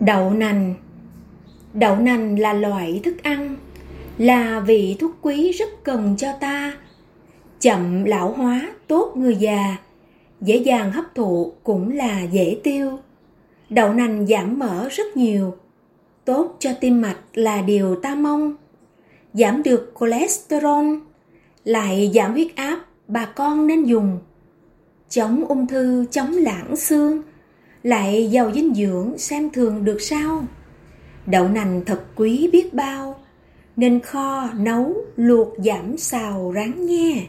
Đậu nành. Đậu nành là loại thức ăn, là vị thuốc quý rất cần cho ta, chậm lão hóa, tốt người già, dễ dàng hấp thụ cũng là dễ tiêu. Đậu nành giảm mỡ rất nhiều, tốt cho tim mạch là điều ta mong. Giảm được cholesterol, lại giảm huyết áp, bà con nên dùng. Chống ung thư, chống loãng xương, lại giàu dinh dưỡng, xem thường được sao. Đậu nành thật quý biết bao, nên kho, nấu, luộc, giảm, xào, rán nhé.